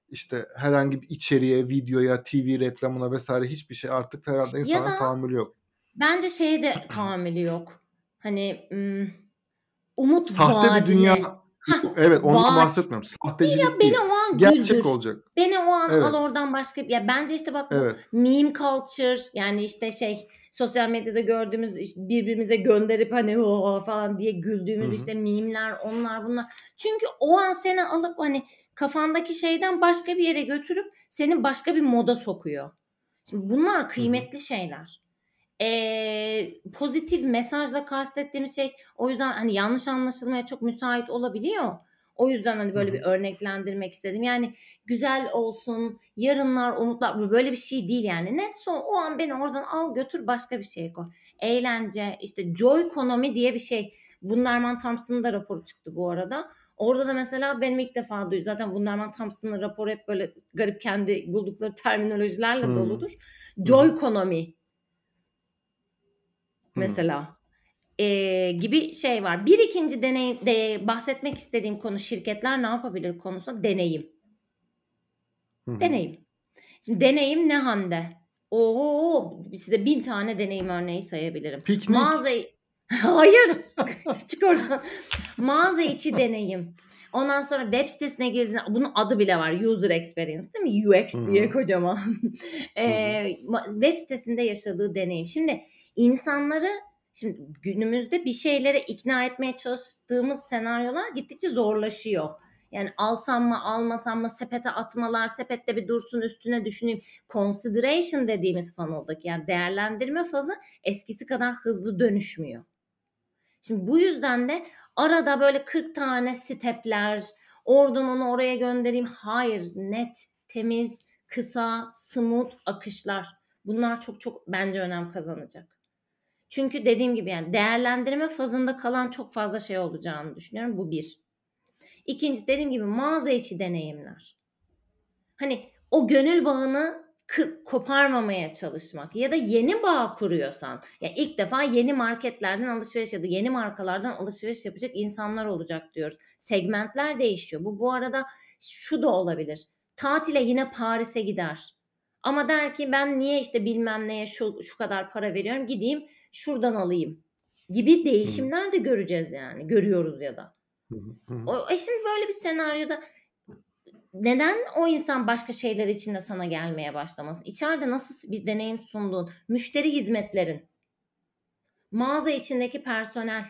İşte herhangi bir içeriğe, videoya, T V reklamına vesaire hiçbir şey artık herhalde insanların tahammülü yok. Bence şeye de tahammülü yok. Hani umut sahte vaadine. Sahte bir dünya. Hah, evet ondan vaat. bahsetmiyorum. Sahtecilik ya, beni o an gerçek güldür. olacak. Beni o an evet. al oradan başka. Ya bence işte bak evet. bu meme culture, yani işte şey sosyal medyada gördüğümüz işte birbirimize gönderip hani o falan diye güldüğümüz Hı-hı. işte meme'ler, onlar bunlar. Çünkü o an seni alıp hani kafandaki şeyden başka bir yere götürüp seni başka bir moda sokuyor. Şimdi bunlar kıymetli Hı-hı. şeyler. Ee, pozitif mesajla kastettiğimiz şey, o yüzden hani yanlış anlaşılmaya çok müsait olabiliyor. O yüzden hani böyle Hı-hı. bir örneklendirmek istedim. Yani güzel olsun, yarınlar, umutlar, böyle bir şey değil yani. Net son o an beni oradan al götür başka bir şeye koy. Eğlence, işte joy ekonomi diye bir şey. Wunderman Thompson'ın da raporu çıktı bu arada. Orada da mesela benim ilk defa duydum. Zaten Wunderman Thompson'ın raporu hep böyle garip kendi buldukları terminolojilerle hmm. doludur. Joy ekonomi hmm. mesela ee, gibi şey var. Bir ikinci deneyim de bahsetmek istediğim konu şirketler ne yapabilir konusunda deneyim. Hmm. Deneyim. Şimdi deneyim ne Hande? Oo, size bin tane deneyim örneği sayabilirim. Piknik. Mağazayı Hayır. Çık oradan. Mağaza içi deneyim. Ondan sonra web sitesine girdiğinde, bunun adı bile var. User experience değil mi? U X Hı-hı. diye kocaman. e, web sitesinde yaşadığı deneyim. Şimdi insanları, şimdi günümüzde bir şeylere ikna etmeye çalıştığımız senaryolar gittikçe zorlaşıyor. Yani alsam mı almasam mı, sepete atmalar, sepette bir dursun üstüne düşüneyim. Consideration dediğimiz funnel'daki yani değerlendirme fazı eskisi kadar hızlı dönüşmüyor. Şimdi bu yüzden de arada böyle kırk tane stepler, oradan onu oraya göndereyim. Hayır, net, temiz, kısa, smooth akışlar. Bunlar çok çok bence önem kazanacak. Çünkü dediğim gibi yani değerlendirme fazında kalan çok fazla şey olacağını düşünüyorum. Bu bir. İkincisi dediğim gibi mağaza içi deneyimler. Hani o gönül bağını kır, koparmamaya çalışmak ya da yeni bağ kuruyorsan. Yani ilk defa yeni marketlerden alışveriş ya da yeni markalardan alışveriş yapacak insanlar olacak diyoruz. Segmentler değişiyor. Bu bu arada şu da olabilir. Tatile yine Paris'e gider. Ama der ki ben niye işte bilmem neye şu, şu kadar para veriyorum, gideyim şuradan alayım gibi değişimler de göreceğiz yani. Görüyoruz ya da. O, e şimdi böyle bir senaryoda neden o insan başka şeyler için de sana gelmeye başlamasın? İçeride nasıl bir deneyim sunduğun, müşteri hizmetlerin, mağaza içindeki personel,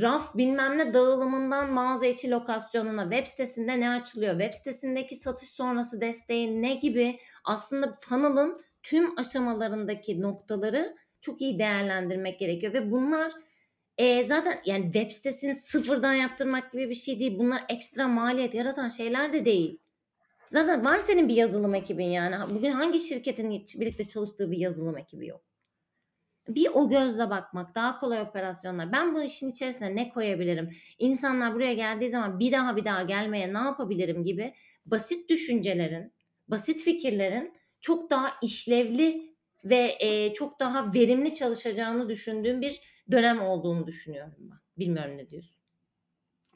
raf bilmem ne dağılımından mağaza içi lokasyonuna, web sitesinde ne açılıyor, web sitesindeki satış sonrası desteği ne gibi, aslında funnel'ın tüm aşamalarındaki noktaları çok iyi değerlendirmek gerekiyor ve bunlar E zaten yani web sitesini sıfırdan yaptırmak gibi bir şey değil. Bunlar ekstra maliyet yaratan şeyler de değil. Zaten var senin bir yazılım ekibin yani. Bugün hangi şirketin birlikte çalıştığı bir yazılım ekibi yok? Bir o gözle bakmak, daha kolay operasyonlar. Ben bu işin içerisine ne koyabilirim? İnsanlar buraya geldiği zaman bir daha bir daha gelmeye ne yapabilirim gibi basit düşüncelerin, basit fikirlerin çok daha işlevli ve çok daha verimli çalışacağını düşündüğüm bir dönem olduğunu düşünüyorum ben. Bilmiyorum, ne diyorsun?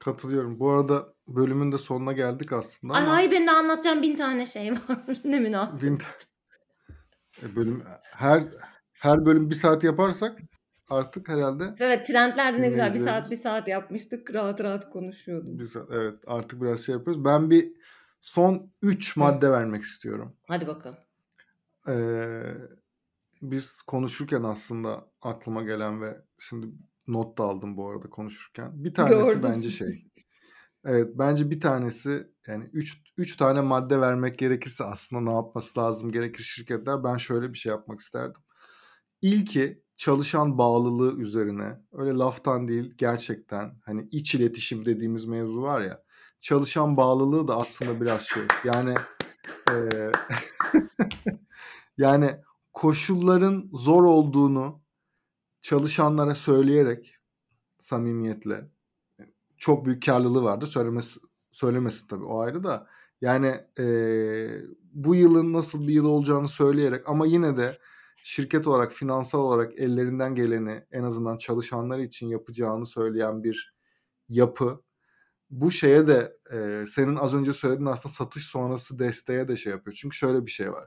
Katılıyorum. Bu arada bölümün de sonuna geldik aslında. Ay ama... hayır, ben de anlatacağım bin tane şey var. Ne münasebet. Bin... E bölüm her her bölüm bir saat yaparsak artık herhalde. Evet, trendlerde ne güzel bir saat bir saat yapmıştık. Rahat rahat konuşuyorduk. Bir saat, evet, artık biraz şey yapıyoruz. Ben bir son üç madde Hı. vermek istiyorum. Hadi bakalım. Eee Biz konuşurken aslında aklıma gelen ve şimdi not da aldım bu arada konuşurken. Bir tanesi Gördüm. bence şey. Evet, bence bir tanesi yani üç tane madde vermek gerekirse aslında ne yapması lazım gerekir şirketler. Ben şöyle bir şey yapmak isterdim. İlki çalışan bağlılığı üzerine, öyle laftan değil gerçekten, hani iç iletişim dediğimiz mevzu var ya. Çalışan bağlılığı da aslında biraz şey. Yani e, yani koşulların zor olduğunu çalışanlara söyleyerek samimiyetle, çok büyük karlılığı vardı. Söylemesi, söylemesi tabii o ayrı da. Yani e, bu yılın nasıl bir yıl olacağını söyleyerek ama yine de şirket olarak, finansal olarak ellerinden geleni en azından çalışanlar için yapacağını söyleyen bir yapı. Bu şeye de e, senin az önce söylediğin aslında satış sonrası desteğe de şey yapıyor. Çünkü şöyle bir şey var.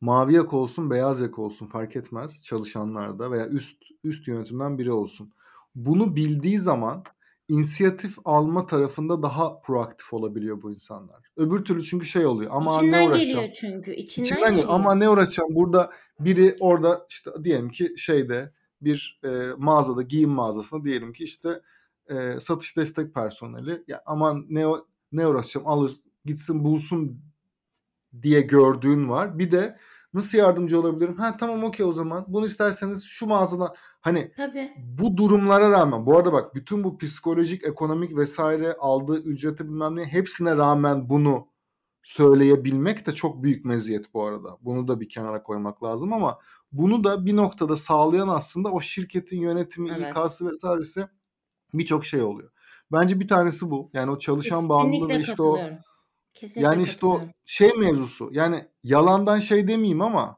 Mavi yak olsun, beyaz yak olsun fark etmez çalışanlarda veya üst üst yönetimden biri olsun. Bunu bildiği zaman inisiyatif alma tarafında daha proaktif olabiliyor bu insanlar. Öbür türlü çünkü şey oluyor. Ama İçinden ne uğraşacağım? Geliyor çünkü. İçinden, İçinden geliyor. geliyor. Ama ne uğraşacağım? Burada biri orada işte diyelim ki şeyde bir e, mağazada, giyim mağazasında diyelim ki işte e, satış destek personeli. Ya aman ne ne uğraşacağım? Alır gitsin bulsun diye gördüğün var. Bir de nasıl yardımcı olabilirim? Ha tamam, okey, o zaman bunu isterseniz şu mağazada hani Tabii. bu durumlara rağmen, bu arada bak bütün bu psikolojik, ekonomik vesaire aldığı ücreti bilmem ne hepsine rağmen bunu söyleyebilmek de çok büyük meziyet bu arada. Bunu da bir kenara koymak lazım ama bunu da bir noktada sağlayan aslında o şirketin yönetimi, evet. İK'sı vesairesi birçok şey oluyor. Bence bir tanesi bu. Yani o çalışan bağımlılığı ve işte o Kesinlikle yani işte o şey mevzusu, yani yalandan şey demeyeyim ama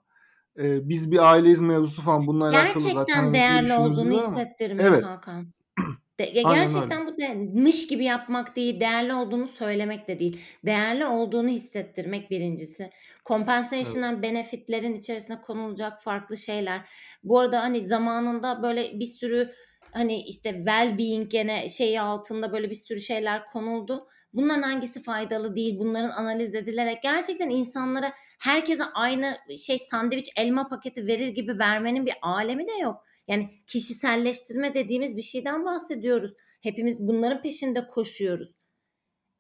e, biz bir aileyiz mevzusu falan bununla gerçekten alakalı zaten. Gerçekten değerli olduğunu hissettirmek evet. Hakan. De- gerçekten bu de- mış gibi yapmak değil, değerli olduğunu söylemek de değil. Değerli olduğunu hissettirmek birincisi. Compensation'dan evet. benefitlerin içerisine konulacak farklı şeyler. Bu arada hani zamanında böyle bir sürü hani işte well-being gene şeyi altında böyle bir sürü şeyler konuldu. Bunların hangisi faydalı değil? Bunların analiz edilerek gerçekten insanlara, herkese aynı şey sandviç elma paketi verir gibi vermenin bir alemi de yok. Yani kişiselleştirme dediğimiz bir şeyden bahsediyoruz. Hepimiz bunların peşinde koşuyoruz.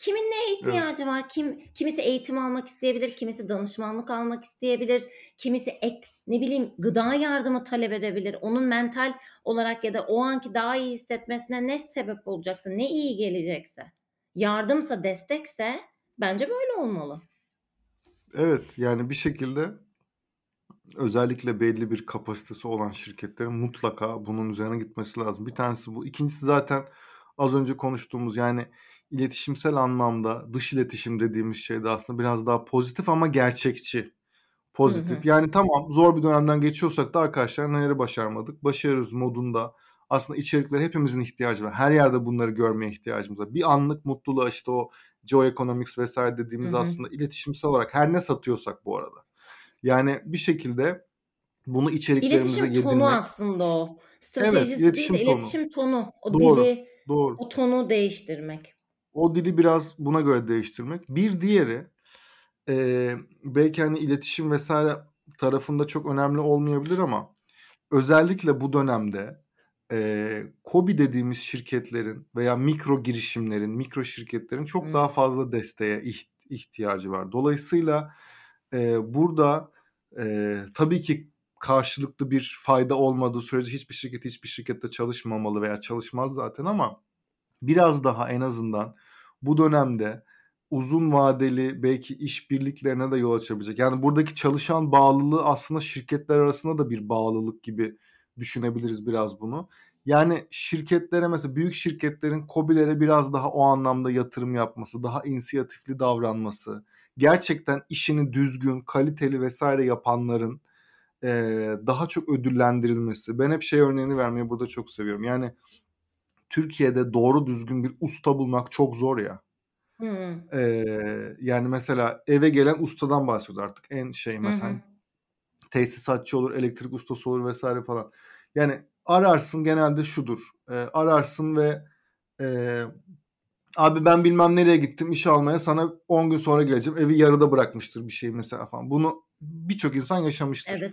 Kimin neye ihtiyacı evet. var? Kim kimisi eğitim almak isteyebilir, kimisi danışmanlık almak isteyebilir, kimisi ek ne bileyim gıda yardımı talep edebilir. Onun mental olarak ya da o anki daha iyi hissetmesine ne sebep olacaksa, ne iyi gelecekse, yardımsa, destekse bence böyle olmalı. Evet, yani bir şekilde özellikle belli bir kapasitesi olan şirketlerin mutlaka bunun üzerine gitmesi lazım. Bir tanesi bu. İkincisi zaten az önce konuştuğumuz yani iletişimsel anlamda dış iletişim dediğimiz şey de aslında biraz daha pozitif ama gerçekçi. Pozitif. Hı hı. Yani tamam zor bir dönemden geçiyorsak da arkadaşlar neleri başarmadık? Başarırız modunda. Aslında içerikler hepimizin ihtiyacı var. Her yerde bunları görmeye ihtiyacımız var. Bir anlık mutluluğa işte o geoeconomics vesaire dediğimiz hı hı. aslında iletişimsel olarak her ne satıyorsak bu arada. Yani bir şekilde bunu içeriklerimize yedirmek. İletişim tonu aslında o. Stratejisi evet, iletişim değil de iletişim tonu. O doğru, dili, doğru. o tonu değiştirmek. O dili biraz buna göre değiştirmek. Bir diğeri e, belki hani iletişim vesaire tarafında çok önemli olmayabilir ama özellikle bu dönemde e, KOBİ dediğimiz şirketlerin veya mikro girişimlerin, mikro şirketlerin çok hmm. daha fazla desteğe ihtiyacı var. Dolayısıyla e, burada e, tabii ki karşılıklı bir fayda olmadığı sürece hiçbir şirket hiçbir şirkette çalışmamalı veya çalışmaz zaten ama biraz daha en azından bu dönemde uzun vadeli belki işbirliklerine de yol açabilecek. Yani buradaki çalışan bağlılığı aslında şirketler arasında da bir bağlılık gibi düşünebiliriz biraz bunu. Yani şirketlere mesela büyük şirketlerin KOBİ'lere biraz daha o anlamda yatırım yapması, daha inisiyatifli davranması, gerçekten işini düzgün, kaliteli vesaire yapanların ee, daha çok ödüllendirilmesi. Ben hep şey örneğini vermeyi burada çok seviyorum. Yani Türkiye'de doğru düzgün bir usta bulmak çok zor ya. Hmm. Ee, yani mesela eve gelen ustadan bahsediyoruz artık. En şey mesela hmm. tesisatçı olur, elektrik ustası olur vesaire falan. Yani ararsın genelde şudur. Ee, ararsın ve e, abi ben bilmem nereye gittim iş almaya sana on gün sonra geleceğim. Evi yarıda bırakmıştır bir şey mesela falan. Bunu birçok insan yaşamıştır. Evet.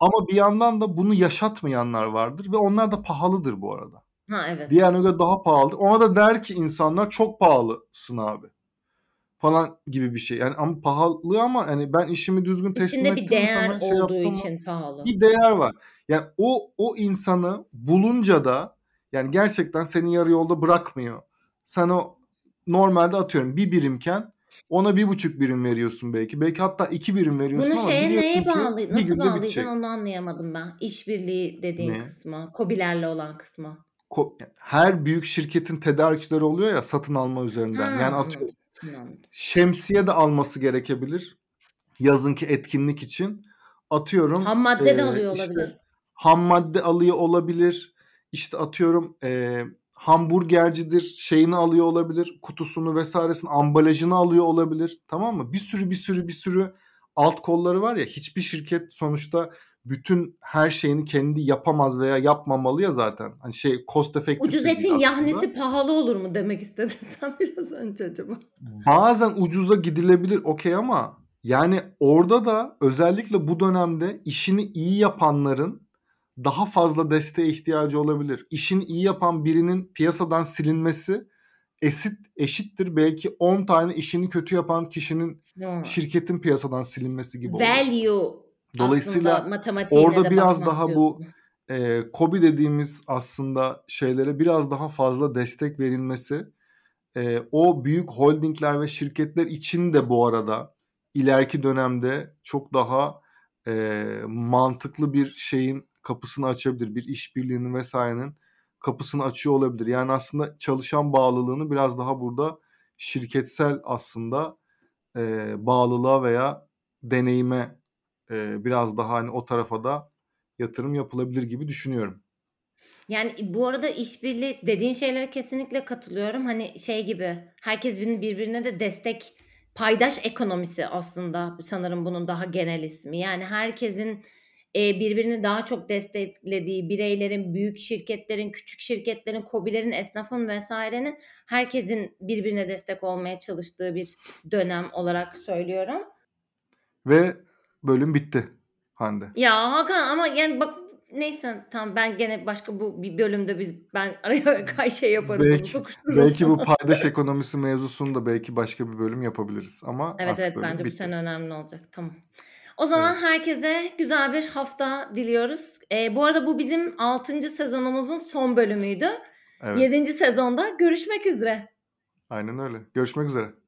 Ama bir yandan da bunu yaşatmayanlar vardır ve onlar da pahalıdır bu arada. Ha, evet. Diğerine göre daha pahalı. Ona da der ki insanlar çok pahalısın abi. Falan gibi bir şey. Yani ama pahalı ama yani ben işimi düzgün teslim İçinde ettim. İçinde bir değer şey olduğu için pahalı. Bir değer var. Yani o o insanı bulunca da yani gerçekten seni yarı yolda bırakmıyor. Sen o normalde atıyorum bir birimken ona bir buçuk birim veriyorsun belki. Belki hatta iki birim veriyorsun bunu ama şeye neye bağlı? Nasıl bağlayacaksın onu anlayamadım ben. İşbirliği dediğin ne? Kısmı. KOBİ'lerle olan kısmı. Her büyük şirketin tedarikçileri oluyor ya satın alma üzerinden. Ha, yani atıyorum şemsiye de alması gerekebilir. Yazınki etkinlik için. Atıyorum. Ham madde e, de alıyor işte, olabilir. Ham madde alıyor olabilir. İşte atıyorum e, hamburgercidir. Şeyini alıyor olabilir. Kutusunu vesairesini ambalajını alıyor olabilir. Tamam mı? Bir sürü bir sürü bir sürü alt kolları var ya. Hiçbir şirket sonuçta bütün her şeyini kendi yapamaz veya yapmamalı ya zaten. Hani şey cost effective. Ucuz etin yahnesi pahalı olur mu demek istedin sen biraz önce acaba? Bazen ucuza gidilebilir okey ama yani orada da özellikle bu dönemde işini iyi yapanların daha fazla desteğe ihtiyacı olabilir. İşini iyi yapan birinin piyasadan silinmesi eşit eşittir belki on tane işini kötü yapan kişinin ya. Şirketin piyasadan silinmesi gibi olur. Value dolayısıyla orada biraz daha diyorsun. Bu e, KOBİ dediğimiz aslında şeylere biraz daha fazla destek verilmesi e, o büyük holdingler ve şirketler için de bu arada ileriki dönemde çok daha e, mantıklı bir şeyin kapısını açabilir. Bir işbirliğinin vesairenin kapısını açıyor olabilir. Yani aslında çalışan bağlılığını biraz daha burada şirketsel aslında e, bağlılığa veya deneyime biraz daha hani o tarafa da yatırım yapılabilir gibi düşünüyorum. Yani bu arada işbirliği dediğin şeylere kesinlikle katılıyorum. Hani şey gibi herkes birbirine de destek paydaş ekonomisi aslında sanırım bunun daha genel ismi. Yani herkesin birbirini daha çok desteklediği bireylerin, büyük şirketlerin, küçük şirketlerin, KOBİ'lerin, esnafın vesairenin herkesin birbirine destek olmaya çalıştığı bir dönem olarak söylüyorum. Ve bölüm bitti Hande. Ya Hakan ama yani bak Neyse tamam, ben gene başka bu bir bölümde biz ben araya kay şey yaparım. Belki, belki bu paydaş ekonomisi mevzusunda belki başka bir bölüm yapabiliriz ama evet evet bence bitti. Bu sene önemli olacak. Tamam. O zaman evet. Herkese güzel bir hafta diliyoruz. Ee, bu arada bu bizim altıncı sezonumuzun son bölümüydü. Evet. yedinci sezonda görüşmek üzere. Aynen öyle. Görüşmek üzere.